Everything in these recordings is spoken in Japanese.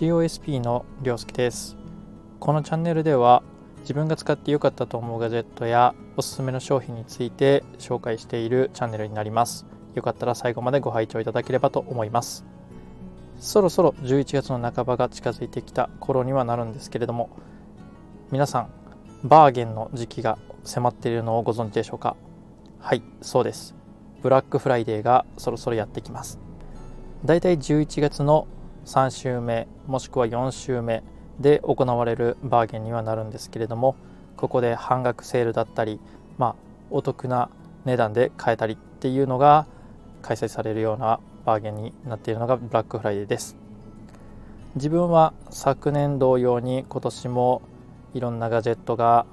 COSP のりょうすけです。このチャンネルでは自分が使って良かったと思うガジェットやおすすめの商品について紹介しているチャンネルになります。よかったら最後までご拝聴いただければと思います。そろそろ11月の半ばが近づいてきた頃にはなるんですけれども、皆さんバーゲンの時期が迫っているのをご存知でしょうか？はい、そうです。ブラックフライデーがそろそろやってきます。だいたい11月の3週目もしくは4週目で行われるバーゲンにはなるんですけれども、ここで半額セールだったり、お得な値段で買えたりっていうのが開催されるようなバーゲンになっているのがブラックフライデーです。自分は昨年同様に今年もいろんなガジェットが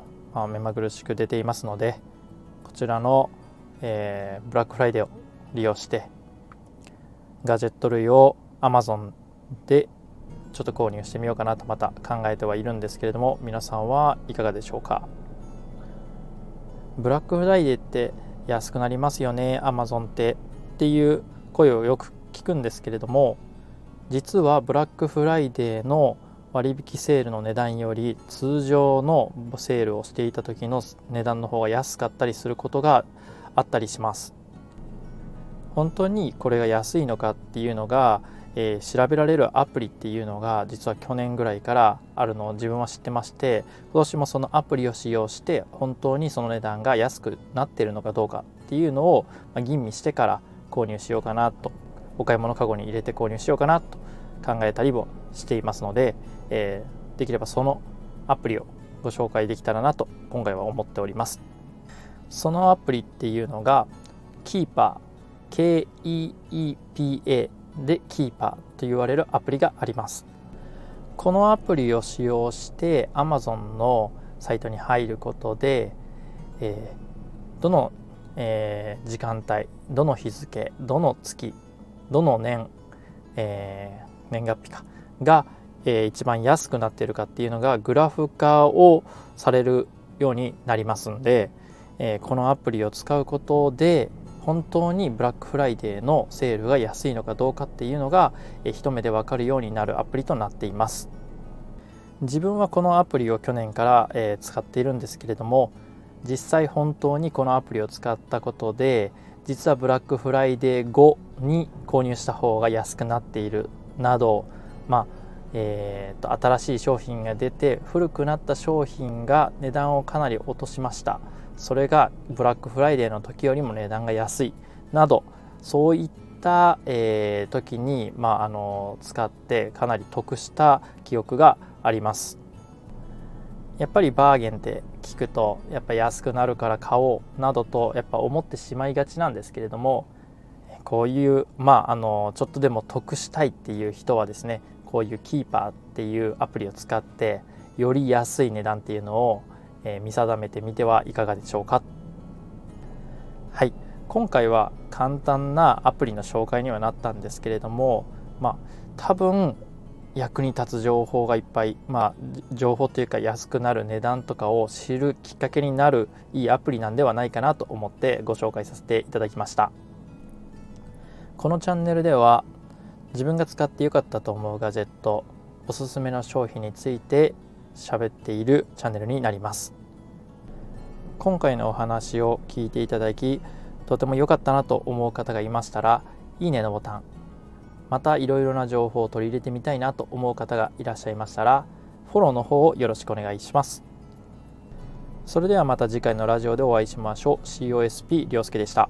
目まぐるしく出ていますので、こちらの、ブラックフライデーを利用してガジェット類を Amazon でちょっと購入してみようかなとまた考えてはいるんですけれども、皆さんはいかがでしょうか？ブラックフライデーって安くなりますよね Amazon っていう声をよく聞くんですけれども、実はブラックフライデーの割引セールの値段より通常のセールをしていた時の値段の方が安かったりすることがあったりします。本当にこれが安いのかっていうのが、調べられるアプリっていうのが実は去年ぐらいからあるのを自分は知ってまして、今年もそのアプリを使用して本当にその値段が安くなっているのかどうかっていうのを吟味してから購入しようかなと、お買い物かごに入れて購入しようかなと考えたりもしていますので、できればそのアプリをご紹介できたらなと今回は思っております。そのアプリっていうのが KEEPA KEEPA で KEEPA と言われるアプリがあります。このアプリを使用して Amazon のサイトに入ることで、どの、時間帯、どの日付、どの月、どの年、年月日かが、一番安くなっているかっていうのがグラフ化をされるようになりますので、このアプリを使うことで本当にブラックフライデーのセールが安いのかどうかっていうのが、一目で分かるようになるアプリとなっています。自分はこのアプリを去年から、使っているんですけれども、実際本当にこのアプリを使ったことで実はブラックフライデー後に購入した方が安くなっているなど、新しい商品が出て古くなった商品が値段をかなり落としました、それがブラックフライデーの時よりも値段が安いなど、そういった、時に、使ってかなり得した記憶があります。やっぱりバーゲンって聞くとやっぱ安くなるから買おうなどとやっぱ思ってしまいがちなんですけれども、こういう、ちょっとでも得したいっていう人はですね、こういう KEEPA っていうアプリを使ってより安い値段っていうのを見定めてみてはいかがでしょうか。はい、今回は簡単なアプリの紹介にはなったんですけれども、多分役に立つ情報がいっぱい、情報というか安くなる値段とかを知るきっかけになるいいアプリなんではないかなと思ってご紹介させていただきました。このチャンネルでは自分が使って良かったと思うガジェット、おすすめの商品について喋っているチャンネルになります。今回のお話を聞いていただきとても良かったなと思う方がいましたら、いいねのボタン、またいろいろな情報を取り入れてみたいなと思う方がいらっしゃいましたら、フォローの方をよろしくお願いします。それではまた次回のラジオでお会いしましょう。COSP りょうすけでした。